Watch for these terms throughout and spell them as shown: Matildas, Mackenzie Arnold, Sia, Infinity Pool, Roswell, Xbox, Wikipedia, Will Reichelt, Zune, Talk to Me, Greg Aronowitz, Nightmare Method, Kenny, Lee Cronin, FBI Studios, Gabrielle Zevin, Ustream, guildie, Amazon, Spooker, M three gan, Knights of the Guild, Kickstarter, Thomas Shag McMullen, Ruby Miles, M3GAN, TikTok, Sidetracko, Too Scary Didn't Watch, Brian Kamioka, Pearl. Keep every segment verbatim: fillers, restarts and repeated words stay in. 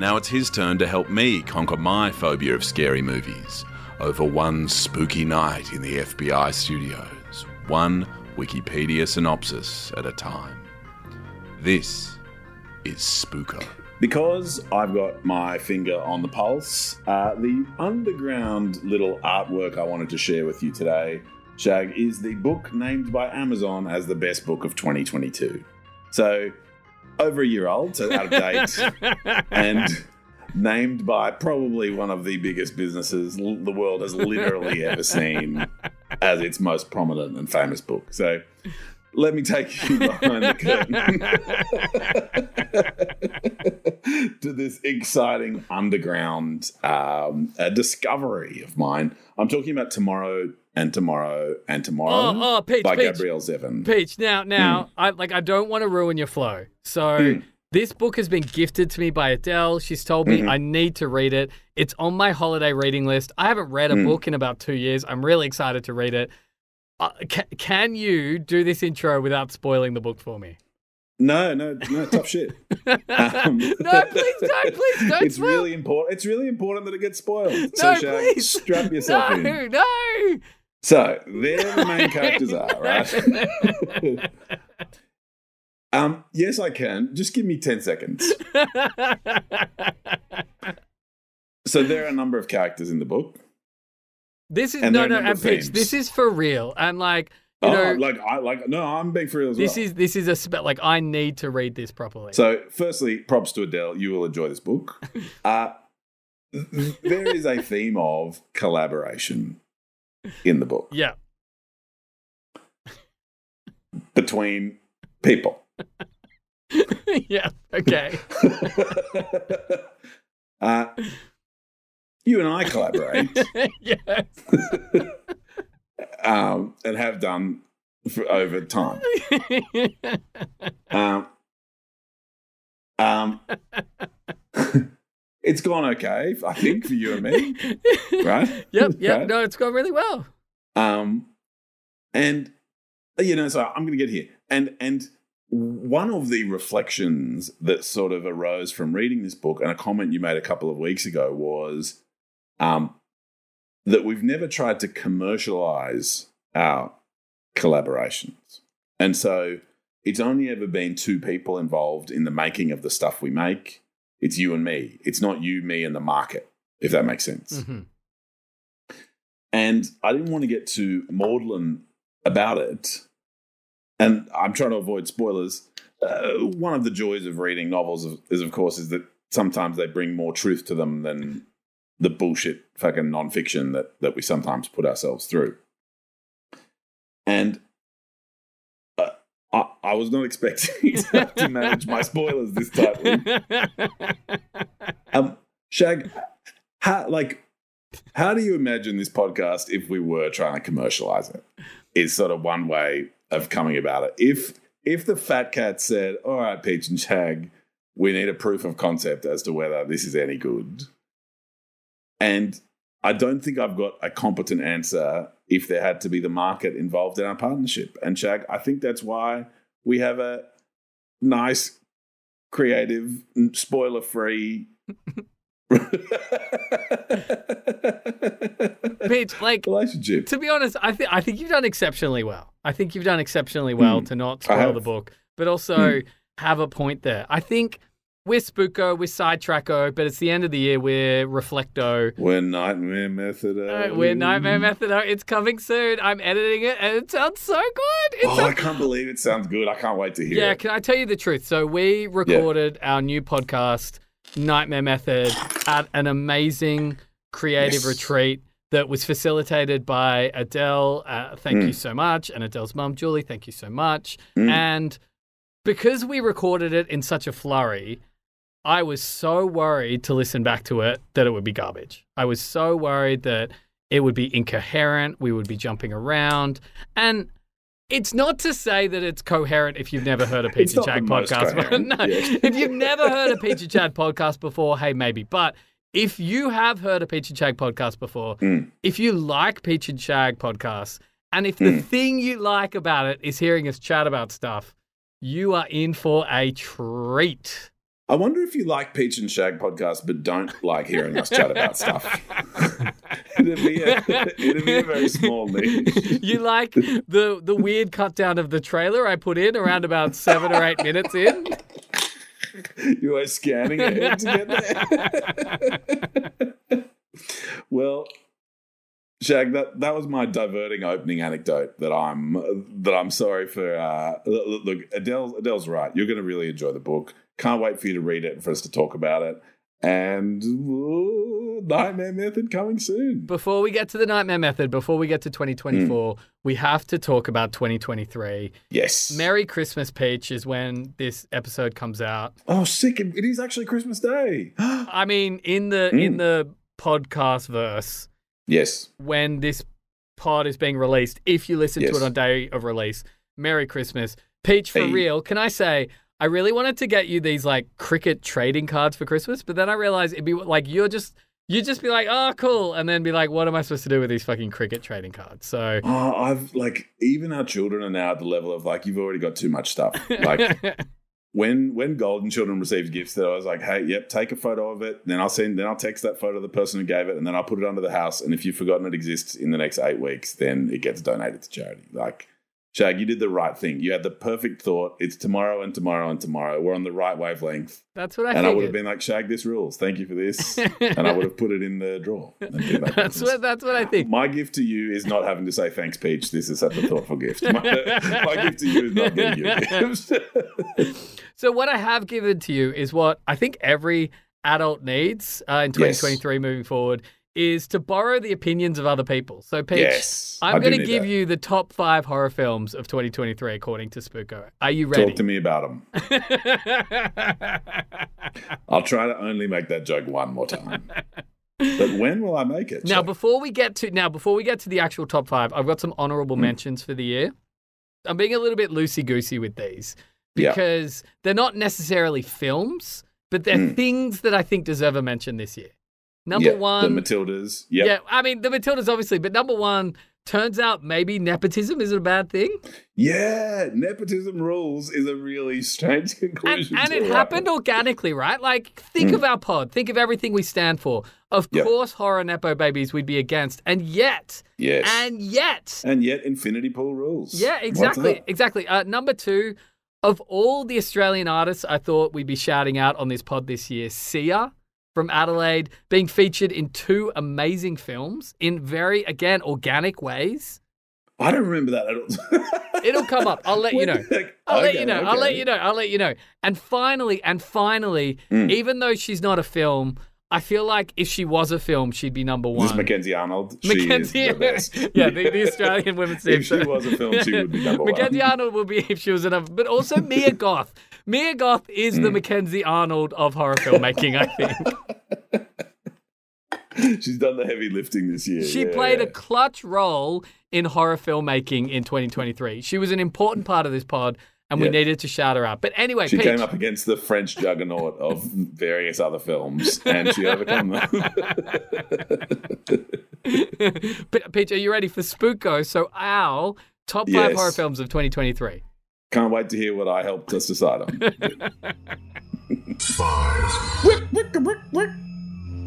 Now it's his turn to help me conquer my phobia of scary movies over one spooky night in the F B I studios, one Wikipedia synopsis at a time. This is Spooker. Because I've got my finger on the pulse, uh, the underground little artwork I wanted to share with you today, Shag, is the book named by Amazon as the best book of twenty twenty-two. So, over a year old, so out of date, and named by probably one of the biggest businesses the world has literally ever seen as its most prominent and famous book. So, let me take you behind the curtain to this exciting underground um, uh, discovery of mine. I'm talking about Tomorrow and Tomorrow and Tomorrow oh, oh, Peach, by Peach, Gabrielle Zevin. Peach, now, now, mm. I like. I don't want to ruin your flow. So mm. this book has been gifted to me by Adele. She's told me mm-hmm. I need to read it. It's on my holiday reading list. I haven't read a mm. book in about two years. I'm really excited to read it. Uh, ca- can you do this intro without spoiling the book for me? No, no, no, tough shit. Um, no, please don't, please don't. It's spoil. really important. It's really important that it gets spoiled. No, so please. Strap yourself no, in. No, no. So there the main characters are, right? um, yes, I can. Just give me ten seconds. So there are a number of characters in the book. This is and no, no, and Peach, this is for real, and like you oh, know, like I like no, I'm being for real as this well. This is this is a spe- like I need to read this properly. So, firstly, props to Adele. You will enjoy this book. Uh, there is a theme of collaboration in the book. Yeah, between people. Yeah. Okay. uh, You and I collaborate, yes, um, and have done for over time. um, um, it's gone okay, I think, for you and me, right? Yep, yep. Right? No, it's gone really well. Um, and you know, so I'm going to get here, and and. One of the reflections that sort of arose from reading this book, and a comment you made a couple of weeks ago, was um, that we've never tried to commercialize our collaborations. And so it's only ever been two people involved in the making of the stuff we make. It's you and me. It's not you, me, and the market, if that makes sense. Mm-hmm. And I didn't want to get too maudlin about it. And I'm trying to avoid spoilers. Uh, one of the joys of reading novels is, of course, is that sometimes they bring more truth to them than the bullshit fucking nonfiction that, that we sometimes put ourselves through. And uh, I, I was not expecting to manage my spoilers this tightly. Um, Shag, how, like, how do you imagine this podcast if we were trying to commercialize it? Is sort of one way of coming about it. If if the fat cat said, all right, Peach and Shag, we need a proof of concept as to whether this is any good. And I don't think I've got a competent answer if there had to be the market involved in our partnership. And Shag, I think that's why we have a nice, creative, spoiler-free... Peach, like, relationship. To be honest, I think I think you've done exceptionally well. I think you've done exceptionally well mm. to not spoil the book, but also mm. have a point there. I think we're Spooker, we're Sidetracko, but it's the end of the year. We're Reflecto. We're Nightmare Method. Uh, we're Nightmare Method. It's coming soon. I'm editing it, and it sounds so good. It oh, sounds- I can't believe it sounds good. I can't wait to hear. Yeah, it. Can I tell you the truth? So we recorded yeah. our new podcast. Nightmare Method at an amazing creative yes. retreat that was facilitated by Adele. Uh, thank mm. you so much. And Adele's mum, Julie, thank you so much. Mm. And because we recorded it in such a flurry, I was so worried to listen back to it that it would be garbage. I was so worried that it would be incoherent. We would be jumping around. And it's not to say that it's coherent if you've never heard a Peach and Chad podcast. But no, if you've never heard a Peach and Chad podcast before, hey, maybe. But if you have heard a Peach and Chag podcast before, mm. if you like Peach and Chag podcasts, and if the mm. thing you like about it is hearing us chat about stuff, you are in for a treat. I wonder if you like Peach and Shag podcasts but don't like hearing us chat about stuff. it'd, be a, it'd be a very small niche. You like the, the weird cut down of the trailer I put in around about seven or eight minutes in? You are scanning it in to get there. Well, Shag, that, that was my diverting opening anecdote that I'm that I'm sorry for. Uh, look, look Adele, Adele's right. You're going to really enjoy the book. Can't wait for you to read it and for us to talk about it. And ooh, Nightmare Method coming soon. Before we get to the Nightmare Method, before we get to twenty twenty-four, mm. we have to talk about twenty twenty-three. Yes. Merry Christmas, Peach, is when this episode comes out. Oh, sick. It is actually Christmas Day. I mean, in the mm. in the podcast verse. Yes. When this pod is being released, if you listen yes. to it on day of release, Merry Christmas. Peach, for hey. real, can I say... I really wanted to get you these like cricket trading cards for Christmas, but then I realized it'd be like you're just you'd just be like, oh, cool, and then be like, what am I supposed to do with these fucking cricket trading cards? So, oh, I've like even our children are now at the level of like you've already got too much stuff. Like when when Golden Children receives gifts, that I was like, hey, yep, take a photo of it, then I'll send, then I'll text that photo to the person who gave it, and then I'll put it under the house. And if you've forgotten it exists in the next eight weeks, then it gets donated to charity. Like. Shag, you did the right thing. You had the perfect thought. It's tomorrow and tomorrow and tomorrow. We're on the right wavelength. That's what I And figured. I would have been like, Shag, this rules. Thank you for this. And I would have put it in the drawer. That that's, what, that's what I think. My gift to you is not having to say thanks, Peach. This is such a thoughtful gift. My, my gift to you is not getting you gifts. So what I have given to you is what I think every adult needs uh, in twenty twenty-three yes. moving forward. Is to borrow the opinions of other people. So, Peach, yes, I'm going to give that. you the top five horror films of twenty twenty-three, according to Spooker. Are you ready? Talk to me about them. I'll try to only make that joke one more time. But when will I make it? Now, so? before we get to now, before we get to the actual top five, I've got some honorable mm. mentions for the year. I'm being a little bit loosey-goosey with these because yeah. they're not necessarily films, but they're mm. things that I think deserve a mention this year. Number yep, one. The Matildas. Yep. Yeah, I mean, the Matildas, obviously. But number one, turns out maybe nepotism isn't a bad thing. Yeah, nepotism rules is a really strange conclusion. And, and it happened organically, right? Like, think mm. of our pod. Think of everything we stand for. Of yep. course, horror nepo babies we'd be against. And yet. Yes. And yet. And yet, Infinity Pool rules. Yeah, exactly. Exactly. Uh, number two, of all the Australian artists I thought we'd be shouting out on this pod this year, Sia. From Adelaide, being featured in two amazing films in very, again, organic ways. I don't remember that at all. It'll come up. I'll let you know. I'll okay, let you know. Okay. I'll let you know. I'll let you know. And finally, and finally, mm. even though she's not a film, I feel like if she was a film, she'd be number one. This is Mackenzie Arnold. Mackenzie, she is the best. yeah, the, the Australian women's team. If she was a film, she would be number one. Mackenzie Arnold would be if she was enough. But also Mia Goth. Mia Goth is mm. the Mackenzie Arnold of horror filmmaking, I think. She's done the heavy lifting this year. She yeah. played a clutch role in horror filmmaking in twenty twenty-three. She was an important part of this pod. And yeah. we needed to shout her out. But anyway, She Peach. came up against the French juggernaut of various other films, and she overcame them. But, Peach, are you ready for Spooko? So our top five yes. horror films of twenty twenty-three. Can't wait to hear what I helped us decide on. Five.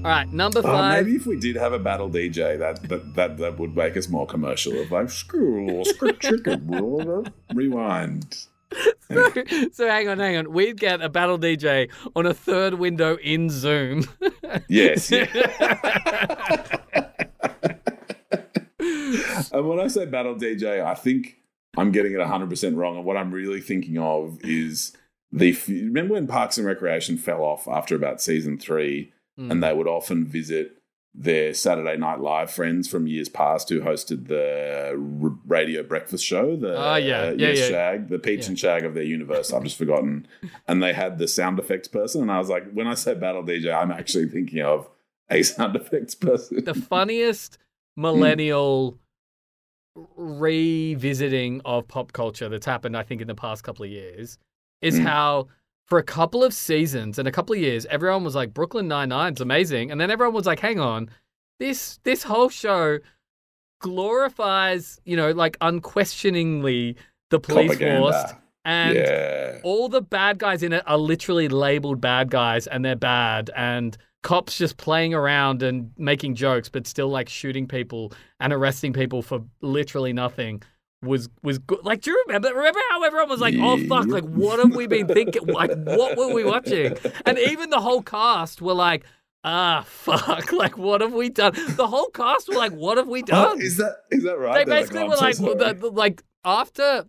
All right, number five. Uh, maybe if we did have a battle D J, that that that, that would make us more commercial. Of like, screw, screw, chicken, rewind. So, so hang on, hang on. We'd get a battle D J on a third window in Zoom. Yes. Yeah. And when I say battle D J, I think I'm getting it one hundred percent wrong. And what I'm really thinking of is the – remember when Parks and Recreation fell off after about season three mm. and they would often visit their Saturday Night Live friends from years past who hosted the r- radio breakfast show, the uh, yeah. Uh, yeah, yes, yeah. Shag, the Peach yeah. and Shag of their universe. I've just forgotten. And they had the sound effects person. And I was like, when I say battle D J, I'm actually thinking of a sound effects person. The funniest millennial revisiting of pop culture that's happened, I think, in the past couple of years is how... For a couple of seasons and a couple of years, everyone was like, Brooklyn Nine-Nine's amazing. And then everyone was like, hang on, this this whole show glorifies, you know, like unquestioningly the police force. And yeah. all the bad guys in it are literally labeled bad guys and they're bad. And cops just playing around and making jokes, but still like shooting people and arresting people for literally nothing. was was good. Like, do you remember remember how everyone was like, oh fuck, like what have we been thinking, like what were we watching? And even the whole cast were like, ah fuck, like what have we done? The whole cast were like, what have we done? Oh, is that is that right? They They're basically like, oh, were so like the, the, like after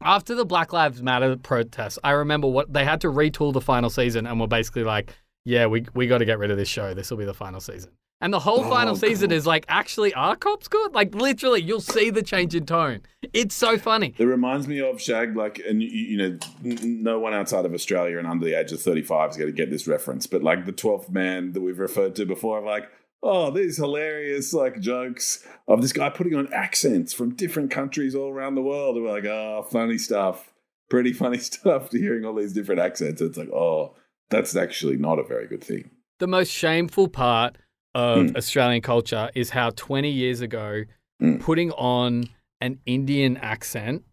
after the Black Lives Matter protests, I remember what they had to retool the final season and were basically like, yeah, we we got to get rid of this show. This will be the final season. And the whole final oh, season God. is like, actually, are cops good? Like, literally, you'll see the change in tone. It's so funny. It reminds me of Shag, like, and, you, you know, n- no one outside of Australia and under the age of thirty-five is going to get this reference. But, like, the twelfth man that we've referred to before, I'm like, oh, these hilarious, like, jokes of this guy putting on accents from different countries all around the world. And we're like, oh, funny stuff. Pretty funny stuff to hearing all these different accents. It's like, oh, that's actually not a very good thing. The most shameful part of mm. Australian culture is how twenty years ago, mm. putting on an Indian accent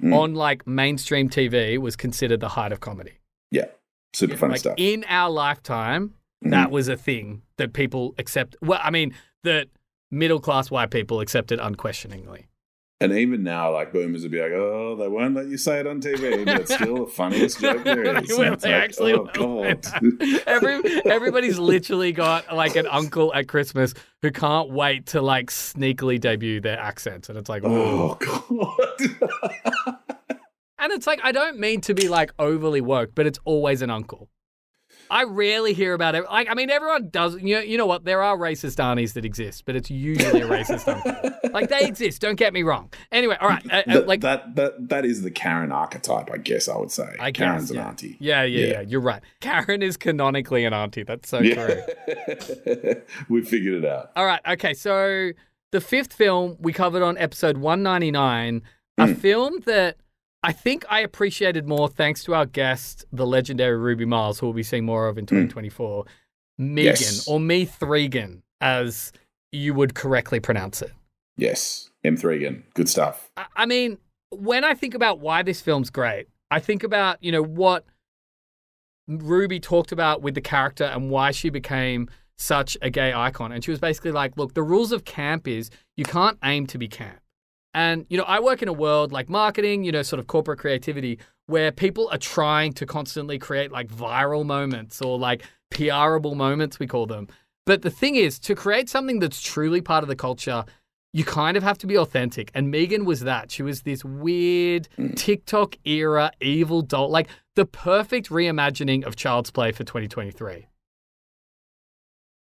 mm. on like mainstream T V was considered the height of comedy. Yeah. Super yeah, funny like stuff. In our lifetime, mm. that was a thing that people accept. Well, I mean, that middle-class white people accepted unquestioningly. And even now, like, boomers would be like, oh, they won't let you say it on T V, but it's still the funniest joke there is. Well, they like, actually oh, God. Every, everybody's literally got, like, an uncle at Christmas who can't wait to, like, sneakily debut their accents. And it's like, oh, God. And it's like, I don't mean to be, like, overly woke, but it's always an uncle. I rarely hear about it. Like, I mean, everyone does. You know, you know what? There are racist aunties that exist, but it's usually a racist uncle. Like, they exist. Don't get me wrong. Anyway, all right. Uh, that, like that, that, that is the Karen archetype, I guess I would say. I guess, Karen's yeah. an auntie. Yeah, yeah, yeah, yeah. You're right. Karen is canonically an auntie. That's so yeah. true. We figured it out. All right. Okay. So the fifth film we covered on episode one ninety-nine, mm. a film that I think I appreciated more thanks to our guest, the legendary Ruby Miles, who we'll be seeing more of in twenty twenty-four, M three gan, yes. or M three gan, as you would correctly pronounce it. Yes, M three gan. Good stuff. I mean, when I think about why this film's great, I think about, you know, what Ruby talked about with the character and why she became such a gay icon. And she was basically like, look, the rules of camp is you can't aim to be camp. And, you know, I work in a world like marketing, you know, sort of corporate creativity, where people are trying to constantly create like viral moments or like P R-able moments, we call them. But the thing is, to create something that's truly part of the culture, you kind of have to be authentic. And M three gan was that. She was this weird TikTok era evil doll, like the perfect reimagining of Child's Play for twenty twenty-three.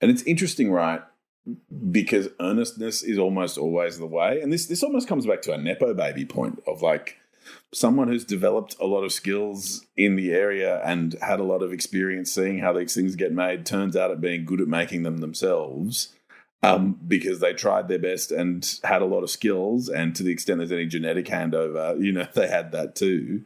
And it's interesting, right? Because earnestness is almost always the way. And this this almost comes back to a Nepo baby point of like someone who's developed a lot of skills in the area and had a lot of experience seeing how these things get made turns out at being good at making them themselves um, because they tried their best and had a lot of skills. And to the extent there's any genetic handover, you know, they had that too.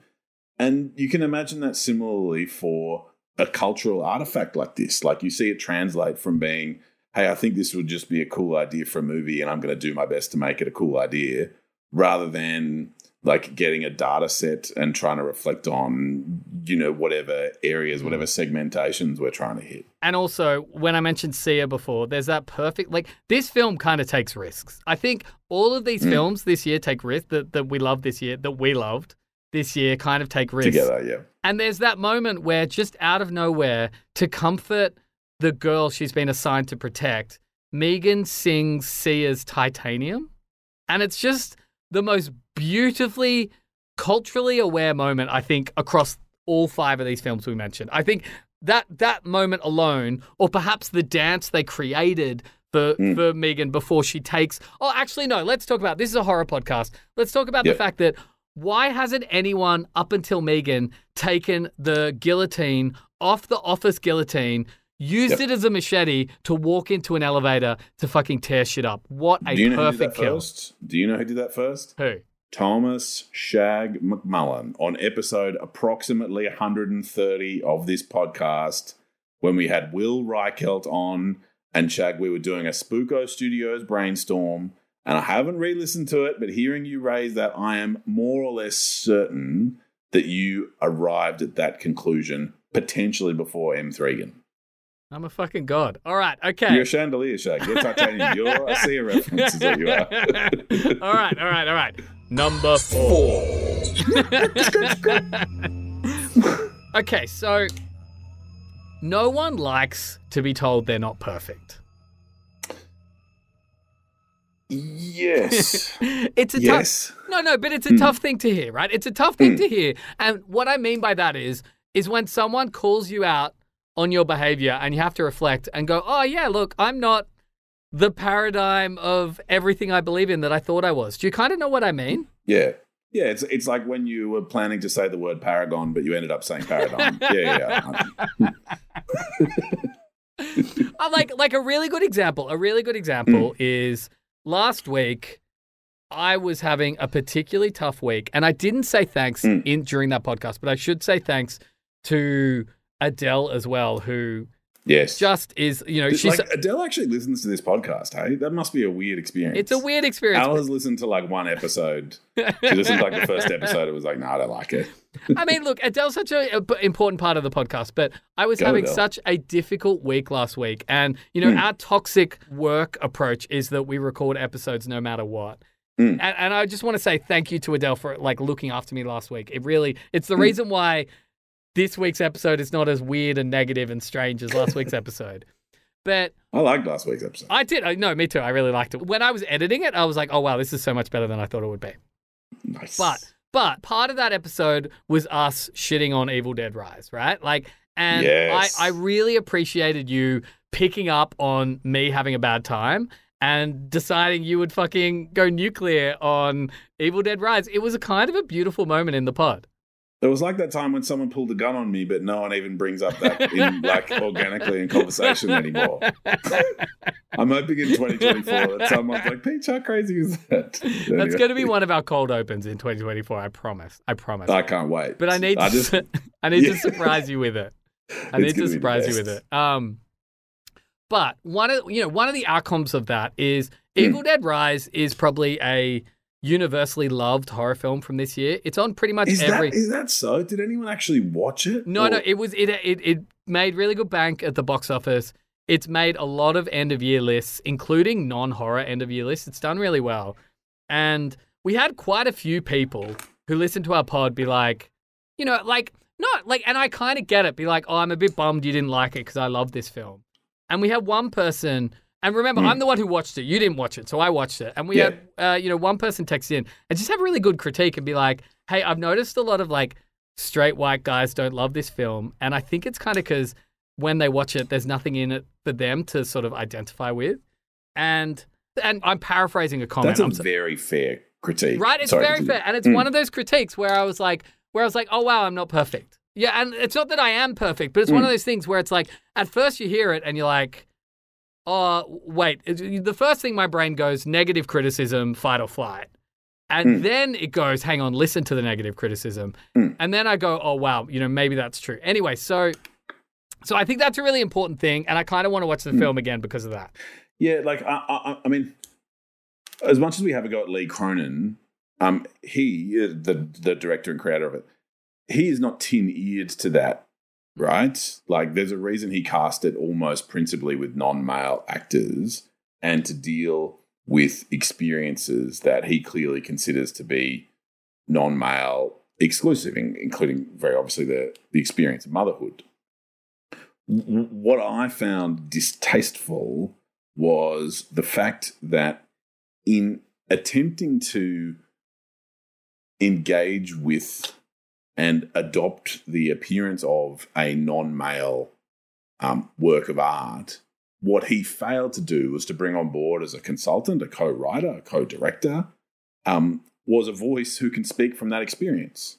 And you can imagine that similarly for a cultural artifact like this. Like you see it translate from being, hey, I think this would just be a cool idea for a movie and I'm going to do my best to make it a cool idea, rather than like getting a data set and trying to reflect on, you know, whatever areas, whatever segmentations we're trying to hit. And also, when I mentioned Sia before, there's that perfect, like this film kind of takes risks. I think all of these mm. films this year take risks that, that we love this year, that we loved this year kind of take risks. Together, yeah. And there's that moment where just out of nowhere to comfort the girl she's been assigned to protect, M three gan sings Sia's Titanium. And it's just the most beautifully culturally aware moment, I think, across all five of these films we mentioned. I think that that moment alone, or perhaps the dance they created for, mm. for Megan before she takes... Oh, actually, no. Let's talk about... This is a horror podcast. Let's talk about yep. the fact that why hasn't anyone up until Megan taken the guillotine off the office guillotine, used yep. it as a machete to walk into an elevator to fucking tear shit up? What a you know perfect kill. First? Do you know who did that first? Who? Thomas Shag McMullen on episode approximately one hundred thirty of this podcast, when we had Will Reichelt on and Shag, we were doing a Spooker Studios brainstorm, and I haven't re-listened to it, but hearing you raise that, I am more or less certain that you arrived at that conclusion potentially before M three gan. I'm a fucking god. All right, okay. You're a chandelier, Shag. You're titanium. You're, I see a reference is what you are. all right, all right, all right. Number four. Okay, so no one likes to be told they're not perfect. Yes. it's a yes. tough. No, no, but it's a mm. tough thing to hear, right? It's a tough thing mm. to hear. And what I mean by that is, is when someone calls you out on your behavior and you have to reflect and go, oh, yeah, look, I'm not the paradigm of everything I believe in that I thought I was. Do you kind of know what I mean? Yeah. Yeah, it's it's like when you were planning to say the word paragon, but you ended up saying paradigm. yeah, yeah. yeah. I like, like a really good example. A really good example mm. is last week I was having a particularly tough week, and I didn't say thanks mm. in during that podcast, but I should say thanks to Adele as well, who yes just is, you know, it's she's like, Adele actually listens to this podcast. Hey, that must be a weird experience. It's a weird experience. Al has listened to like one episode. She listened to like the first episode. It was like, no, nah, I don't like it. I mean, look, Adele's such an important part of the podcast, but I was Go having Adele. such a difficult week last week, and you know mm. our toxic work approach is that we record episodes no matter what. Mm. And, and I just want to say thank you to Adele for like looking after me last week. It really, it's the mm. reason why this week's episode is not as weird and negative and strange as last week's episode. But I liked last week's episode. I did. No, me too. I really liked it. When I was editing it, I was like, oh, wow, this is so much better than I thought it would be. Nice. But but part of that episode was us shitting on Evil Dead Rise, right? Like, and yes. I, I really appreciated you picking up on me having a bad time and deciding you would fucking go nuclear on Evil Dead Rise. It was a kind of a beautiful moment in the pod. It was like that time when someone pulled a gun on me, but no one even brings up that in like organically in conversation anymore. I'm hoping in twenty twenty-four that someone's like, Peach, how crazy is that? Anyway. That's going to be one of our cold opens in twenty twenty-four. I promise. I promise. I can't wait. But I need to, I just, I need yeah. to surprise you with it. I need to surprise you with it. Um, but one of you know one of the outcomes of that is Evil Dead Rise is probably a universally loved horror film from this year. It's on pretty much is every... That, is that so? Did anyone actually watch it? No, or... no, it was it, it it made really good bank at the box office. It's made a lot of end-of-year lists, including non-horror end-of-year lists. It's done really well. And we had quite a few people who listened to our pod be like, you know, like, not like, and I kind of get it, be like, oh, I'm a bit bummed you didn't like it because I love this film. And we had one person... And remember, mm. I'm the one who watched it. You didn't watch it, so I watched it. And we yeah. had, uh, you know, one person text in and just have a really good critique and be like, hey, I've noticed a lot of, like, straight white guys don't love this film. And I think it's kind of because when they watch it, there's nothing in it for them to sort of identify with. And and I'm paraphrasing a comment. That's a I'm so- very fair critique. Right? It's Sorry, very fair. And it's mm. one of those critiques where I was like, where I was like, oh, wow, I'm not perfect. Yeah, and it's not that I am perfect, but it's mm. one of those things where it's like, at first you hear it and you're like, oh, wait, the first thing my brain goes, negative criticism, fight or flight. And mm. then it goes, hang on, listen to the negative criticism. Mm. And then I go, oh, wow, you know, maybe that's true. Anyway, so so I think that's a really important thing, and I kind of want to watch the mm. film again because of that. Yeah, like, I, I, I mean, as much as we have a go at Lee Cronin, um, he, the, the director and creator of it, he is not tin-eared to that. Right? Like, there's a reason he cast it almost principally with non-male actors and to deal with experiences that he clearly considers to be non-male exclusive, including very obviously the, the experience of motherhood. What I found distasteful was the fact that in attempting to engage with and adopt the appearance of a non-male um, work of art, What he failed to do was to bring on board as a consultant, a co-writer, a co-director, um, was a voice who can speak from that experience.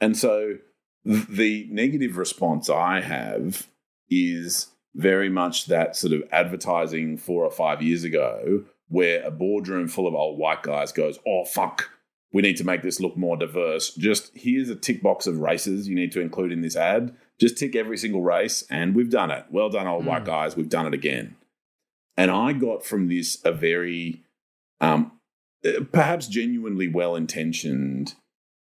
And so the negative response I have is very much that sort of advertising four or five years ago where a boardroom full of old white guys goes, oh, fuck, we need to make this look more diverse. Just here's a tick box of races you need to include in this ad. Just tick every single race and we've done it. Well done, old mm. white guys. We've done it again. And I got from this a very um, perhaps genuinely well-intentioned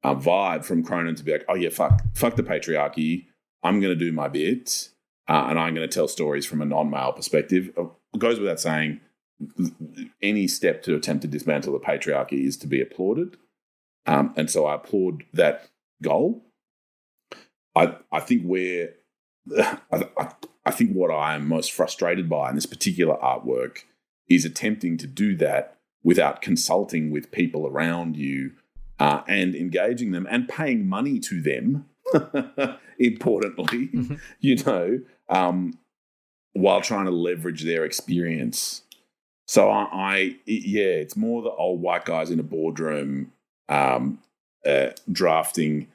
uh, vibe from Cronin to be like, oh, yeah, fuck, fuck the patriarchy. I'm going to do my bit uh, and I'm going to tell stories from a non-male perspective. It goes without saying, any step to attempt to dismantle the patriarchy is to be applauded. Um, and so I applaud that goal. I I think where I, I think what I am most frustrated by in this particular artwork is attempting to do that without consulting with people around you uh, and engaging them and paying money to them. Importantly, mm-hmm. you know, um, while trying to leverage their experience. So I, I yeah, it's more the old white guys in a boardroom um, uh, drafting.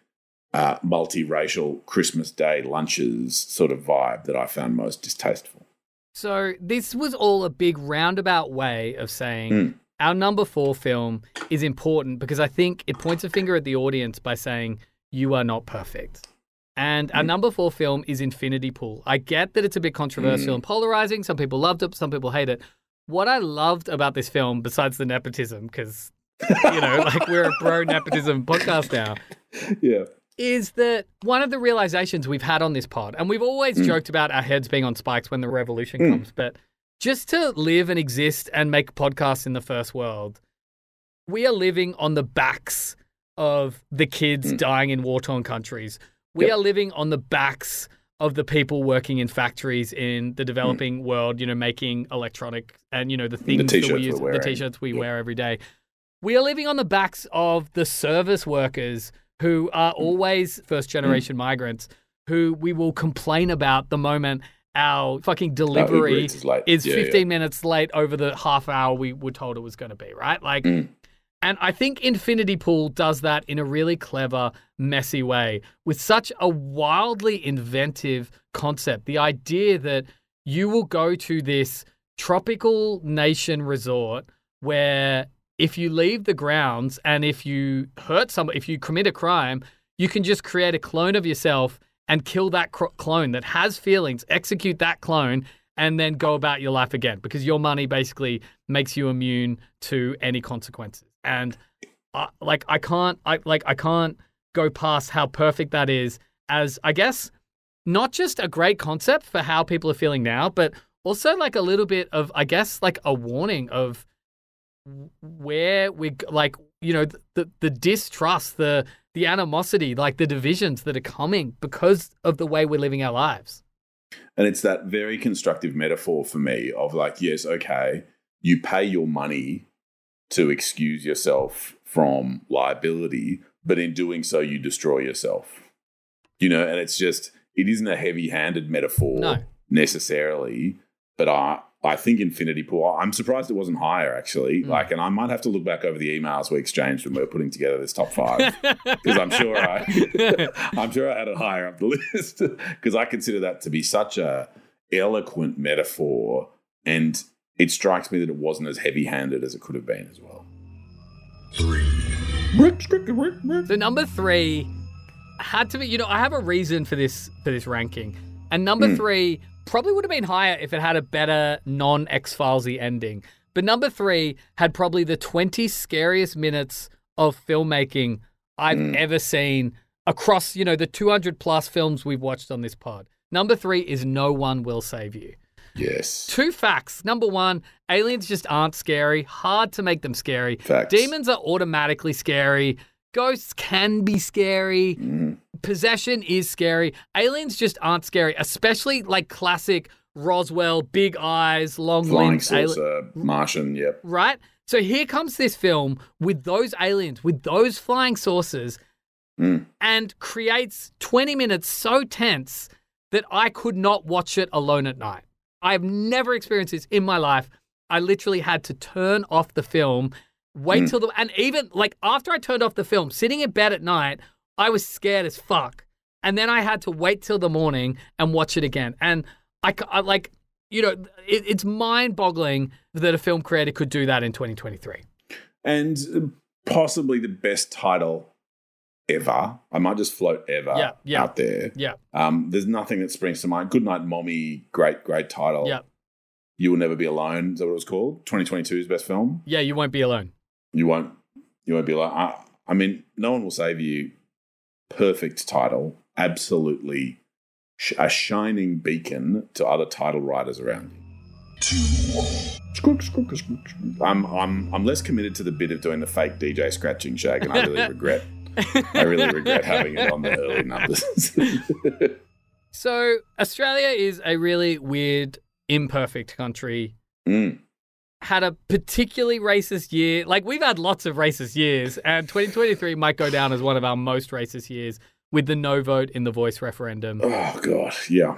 Uh, multiracial Christmas Day lunches sort of vibe that I found most distasteful. So this was all a big roundabout way of saying mm. our number four film is important because I think it points a finger at the audience by saying you are not perfect. And mm. our number four film is Infinity Pool. I get that it's a bit controversial mm. and polarizing. Some people loved it, some people hate it. What I loved about this film, besides the nepotism, because, you know, like we're a pro-nepotism podcast now. Yeah. Is that one of the realizations we've had on this pod, and we've always mm. joked about our heads being on spikes when the revolution mm. comes, but just to live and exist and make podcasts in the first world, we are living on the backs of the kids mm. dying in war-torn countries. We yep. are living on the backs of the people working in factories in the developing mm. world, you know, making electronic and, you know, the things the that we use, the T-shirts we yep. wear every day. We are living on the backs of the service workers who are always first-generation mm. migrants, who we will complain about the moment our fucking delivery is, is yeah, fifteen yeah. minutes late over the half hour we were told it was going to be, right? Like, mm. and I think Infinity Pool does that in a really clever, messy way with such a wildly inventive concept. The idea that you will go to this tropical nation resort where if you leave the grounds and if you hurt somebody, if you commit a crime, you can just create a clone of yourself and kill that cr- clone that has feelings, execute that clone, and then go about your life again because your money basically makes you immune to any consequences. And I, like I can't, I like I can't go past how perfect that is as, I guess, not just a great concept for how people are feeling now, but also like a little bit of, I guess, like a warning of where we like, you know, the the distrust, the the animosity, like the divisions that are coming because of the way we're living our lives. And it's that very constructive metaphor for me of like, yes, okay, you pay your money to excuse yourself from liability, but in doing so, you destroy yourself. You know, and it's just, it isn't a heavy-handed metaphor no. necessarily, but I, I think Infinity Pool, I'm surprised it wasn't higher, actually. Mm. Like, and I might have to look back over the emails we exchanged when we were putting together this top five because I'm sure I, I'm sure I had it higher up the list because I consider that to be such a eloquent metaphor, and it strikes me that it wasn't as heavy-handed as it could have been as well. Three. So number three had to be. You know, I have a reason for this for this ranking, and number mm. three. Probably would have been higher if it had a better non-X-Filesy ending. But number three had probably the twenty scariest minutes of filmmaking I've mm. ever seen across, you know, the two hundred plus films we've watched on this pod. Number three is No One Will Save You. Yes. Two facts. Number one, aliens just aren't scary. Hard to make them scary. Facts. Demons are automatically scary. Ghosts can be scary. Mm. Possession is scary. Aliens just aren't scary, especially like classic Roswell, big eyes, long limbs. Flying saucer, ali- Martian, yep. Right? So here comes this film with those aliens, with those flying saucers, mm. and creates twenty minutes so tense that I could not watch it alone at night. I've never experienced this in my life. I literally had to turn off the film, wait mm. till the, and even like after I turned off the film, sitting in bed at night, I was scared as fuck. And then I had to wait till the morning and watch it again. And I, I like, you know, it, it's mind boggling that a film creator could do that in twenty twenty-three. And possibly the best title ever. I might just float ever yeah, yeah, out there. Yeah. Um, there's nothing that springs to mind. Goodnight Mommy, great, great title. Yeah. You Will Never Be Alone, is that what it was called? twenty twenty-two's best film? Yeah, You Won't Be Alone. You won't You won't be alone. I, I mean, No One Will Save You, perfect title, absolutely sh- a shining beacon to other title writers around you. I'm I'm I'm less committed to the bit of doing the fake D J scratching shag, and I really regret I really regret having it on the early numbers. So Australia is a really weird, imperfect country. Mm. Had a particularly racist year. Like, we've had lots of racist years, and twenty twenty-three might go down as one of our most racist years with the no vote in the Voice referendum. Oh God, yeah.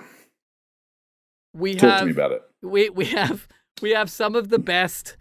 We Talk have, to me about it. We we have we have some of the best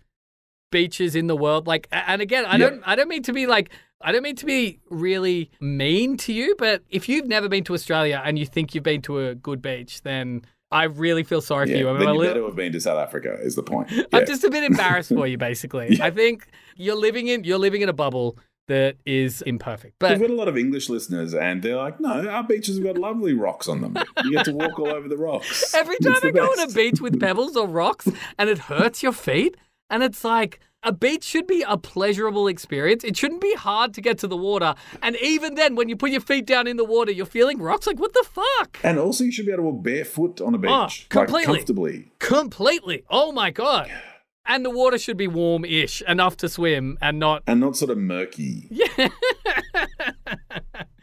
beaches in the world. Like, and again, I yeah. don't I don't mean to be like I don't mean to be really mean to you, but if you've never been to Australia and you think you've been to a good beach, then I really feel sorry yeah, for you. I mean, then you better have been to South Africa is the point. Yeah. I'm just a bit embarrassed for you, basically. Yeah. I think you're living in you're living in a bubble that is imperfect. But we've got a lot of English listeners, and they're like, no, our beaches have got lovely rocks on them. You get to walk all over the rocks. Every time I go on a beach with pebbles or rocks and it hurts your feet, and it's like, a beach should be a pleasurable experience. It shouldn't be hard to get to the water. And even then, when you put your feet down in the water, you're feeling rocks. Like, what the fuck? And also, you should be able to walk barefoot on a beach. Oh, completely. Like, comfortably. Completely. Oh, my God. And the water should be warm-ish, enough to swim and not... And not sort of murky. Yeah.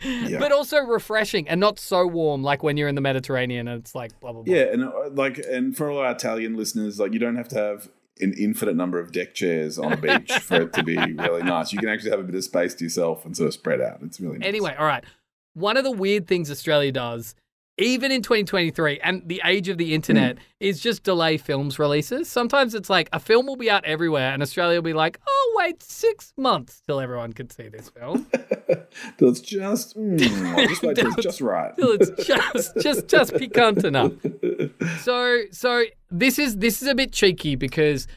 yeah. But also refreshing and not so warm, like when you're in the Mediterranean and it's like blah, blah, blah. Yeah, and like, and for all our Italian listeners, like, you don't have to have an infinite number of deck chairs on a beach for it to be really nice. You can actually have a bit of space to yourself and sort of spread out. It's really nice. Anyway, all right. One of the weird things Australia does, even in twenty twenty-three and the age of the internet, mm. is just delay films releases. Sometimes it's like a film will be out everywhere and Australia will be like, oh, wait, six months till everyone can see this film. till it's just, mm, just wait till it's just right. till it's just, just, just piquant enough. So, so this is, this is a bit cheeky because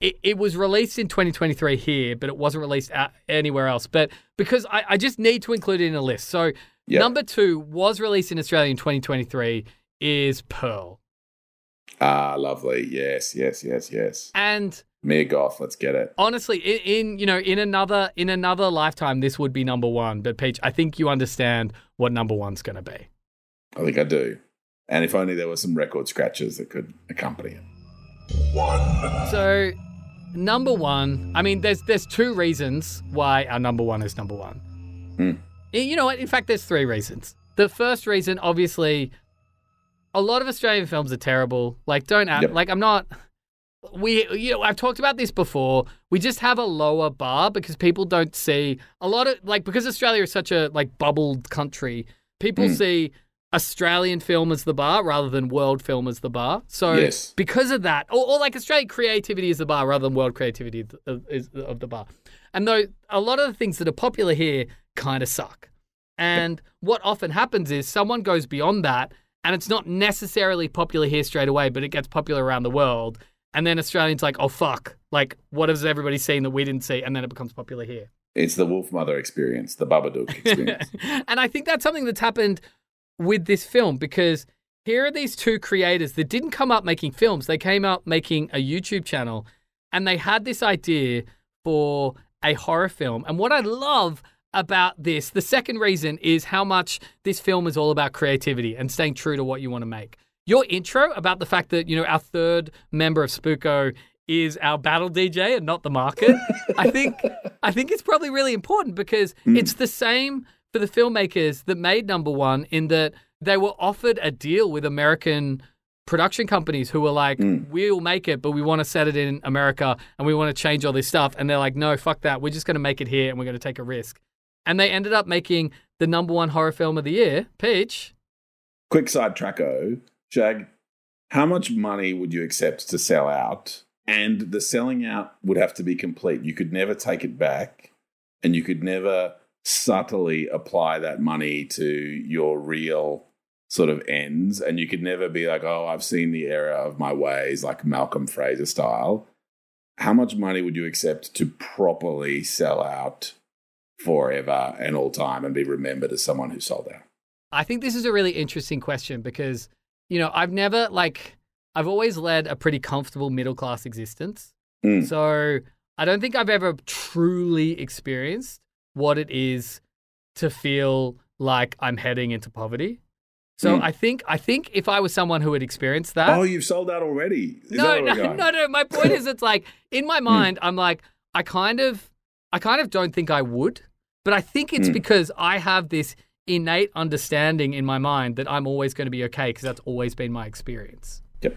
it, it was released in twenty twenty-three here, but it wasn't released anywhere else. But because I, I just need to include it in a list. So, yep. Number two was released in Australia in twenty twenty-three is Pearl. Ah, lovely. Yes, yes, yes, yes. And Mia Goth, let's get it. Honestly, in, in you know, in another in another lifetime, this would be number one. But Peach, I think you understand what number one's going to be. I think I do. And if only there were some record scratches that could accompany it. One. So number one. I mean, there's there's two reasons why our number one is number one. Hmm. You know what? In fact, there's three reasons. The first reason, obviously, a lot of Australian films are terrible. Like, don't act, yep. like I'm not. We, you know, I've talked about this before. We just have a lower bar because people don't see a lot of like because Australia is such a like bubbled country. People mm. see Australian film as the bar rather than world film as the bar. So yes. because of that, or, or like Australian creativity is the bar rather than world creativity of, is of the bar. And though a lot of the things that are popular here kind of suck. And what often happens is someone goes beyond that and it's not necessarily popular here straight away, but it gets popular around the world. And then Australians like, oh, fuck. Like, what has everybody seen that we didn't see? And then it becomes popular here. It's the Wolf Mother experience, the Babadook experience. And I think that's something that's happened with this film because here are these two creators that didn't come up making films. They came up making a YouTube channel and they had this idea for a horror film. And what I love about this, the second reason is how much this film is all about creativity and staying true to what you want to make. Your intro about the fact that, you know, our third member of Spooko is our battle D J and not the market, I think I think it's probably really important because mm. it's the same for the filmmakers that made number one in that they were offered a deal with American production companies who were like, mm. we'll make it, but we want to set it in America and we want to change all this stuff. And they're like, no, fuck that. We're just going to make it here and we're going to take a risk. And they ended up making the number one horror film of the year, Peach. Quick Sidetracko, Shag. How much money would you accept to sell out? And the selling out would have to be complete. You could never take it back, and you could never subtly apply that money to your real sort of ends. And you could never be like, oh, I've seen the error of my ways, like Malcolm Fraser style. How much money would you accept to properly sell out forever and all time and be remembered as someone who sold out? I think this is a really interesting question because, you know, I've never like, I've always led a pretty comfortable middle-class existence. Mm. So I don't think I've ever truly experienced what it is to feel like I'm heading into poverty. So mm. I think I think if I was someone who had experienced that... Oh, you've sold out already. Is no, no, no, no. My point is it's like, in my mind, mm. I'm like, I kind of, I kind of don't think I would, but I think it's mm. because I have this innate understanding in my mind that I'm always going to be okay because that's always been my experience. Yep.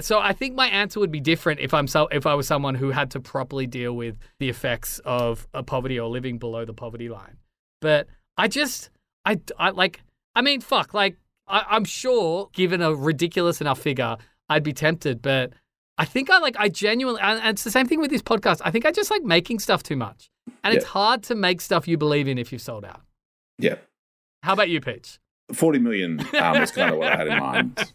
So I think my answer would be different if I'm so if I was someone who had to properly deal with the effects of a poverty or living below the poverty line. But I just, I, I like, I mean, fuck, like I, I'm sure given a ridiculous enough figure, I'd be tempted. But I think I like, I genuinely, and it's the same thing with this podcast. I think I just like making stuff too much. And yeah. It's hard to make stuff you believe in if you've sold out. Yeah. How about you, Peach? forty million um, is kind of what I had in mind.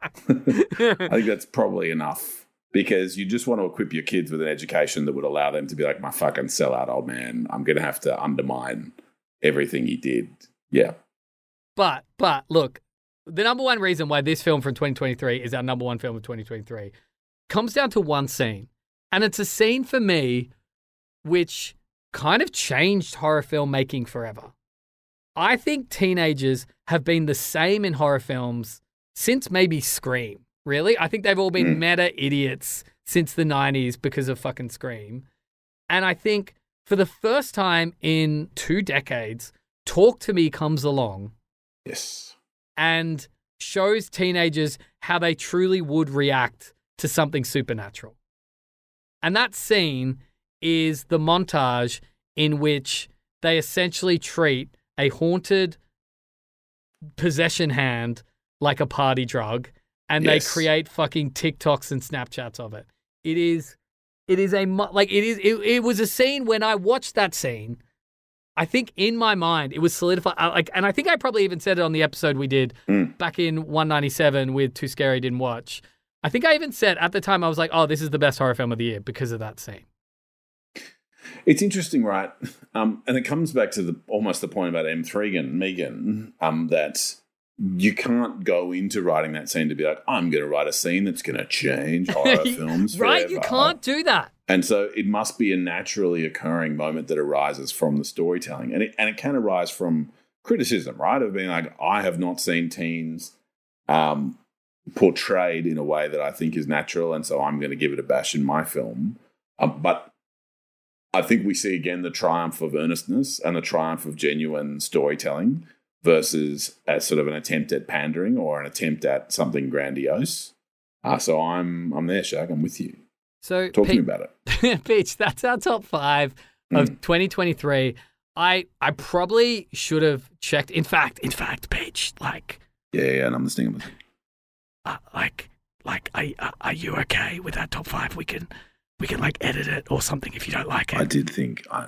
I think that's probably enough because you just want to equip your kids with an education that would allow them to be like, my fucking sellout old man. I'm going to have to undermine everything he did. Yeah. But, but look, the number one reason why this film from twenty twenty-three is our number one film of twenty twenty-three comes down to one scene. And it's a scene for me which kind of changed horror filmmaking forever. I think teenagers have been the same in horror films since maybe Scream, really. I think they've all been mm. meta idiots since the nineties because of fucking Scream. And I think for the first time in two decades, Talk to Me comes along. Yes. And shows teenagers how they truly would react to something supernatural. And that scene is the montage in which they essentially treat a haunted possession hand like a party drug, and yes. they create fucking TikToks and Snapchats of it. It is, it is a, like it is, it, it was a scene when I watched that scene, I think in my mind, it was solidified. I, like, and I think I probably even said it on the episode we did mm. back in one ninety-seven with Too Scary Didn't Watch. I think I even said at the time, I was like, oh, this is the best horror film of the year because of that scene. It's interesting, right? Um, and it comes back to the almost the point about M three gan, Megan, um, that you can't go into writing that scene to be like, I'm going to write a scene that's going to change horror films right? Forever. You can't do that. And so it must be a naturally occurring moment that arises from the storytelling. And it, and it can arise from criticism, right? Of being like, I have not seen teens um, portrayed in a way that I think is natural, and so I'm going to give it a bash in my film. Um, but... I think we see again the triumph of earnestness and the triumph of genuine storytelling versus a sort of an attempt at pandering or an attempt at something grandiose. Uh, so I'm I'm there, Shag. I'm with you. So talk Pe- to me about it. Peach, that's our top five of mm. twenty twenty-three. I I probably should have checked. In fact, in fact, Peach, like yeah, yeah, and I'm listening. I'm listening. Uh, like, like, are are you okay with that top five? We can. We can, like, edit it or something if you don't like it. I did think, I,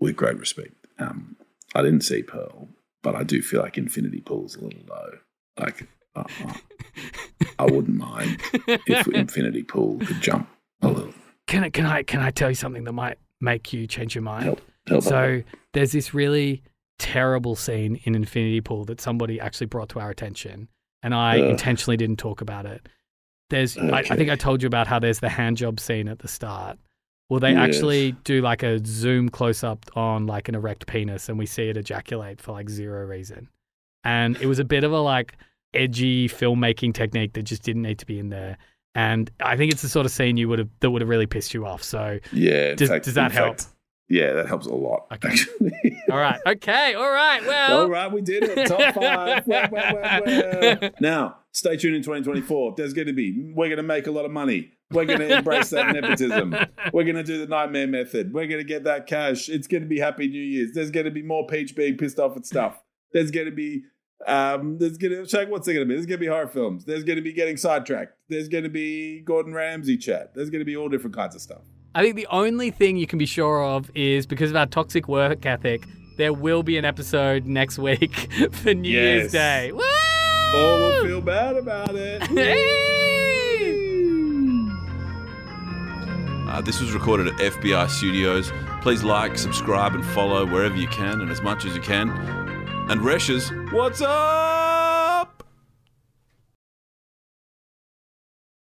with great respect, um, I didn't see Pearl, but I do feel like Infinity Pool's a little low. Like, uh, I wouldn't mind if Infinity Pool could jump a little. Can I, can I, can I tell you something that might make you change your mind? Help, help so up. There's this really terrible scene in Infinity Pool that somebody actually brought to our attention, and I uh. intentionally didn't talk about it. There's, okay. I, I think I told you about how there's the hand job scene at the start. Well, they yes. actually do like a zoom close up on like an erect penis, and we see it ejaculate for like zero reason. And it was a bit of a like edgy filmmaking technique that just didn't need to be in there. And I think it's the sort of scene you would have that would have really pissed you off. So yeah, does, fact, does that help? Fact, yeah, that helps a lot. Okay. Actually. All right. Okay. All right. Well. All right. We did it. Top five. Well, well, well, well. Now. Stay tuned in twenty twenty-four. There's going to be, we're going to make a lot of money. We're going to embrace that nepotism. We're going to do the nightmare method. We're going to get that cash. It's going to be Happy New Year's. There's going to be more Peach being pissed off at stuff. There's going to be Um, there's gonna check what's it gonna be. There's gonna be horror films. There's gonna be getting sidetracked. There's gonna be Gordon Ramsay chat. There's gonna be all different kinds of stuff. I think the only thing you can be sure of is because of our toxic work ethic, there will be an episode next week for New yes. Year's Day. Woo! Oh, we'll feel bad about it. uh, this was recorded at F B I Studios. Please like, subscribe, and follow wherever you can and as much as you can. And Resh's, what's up?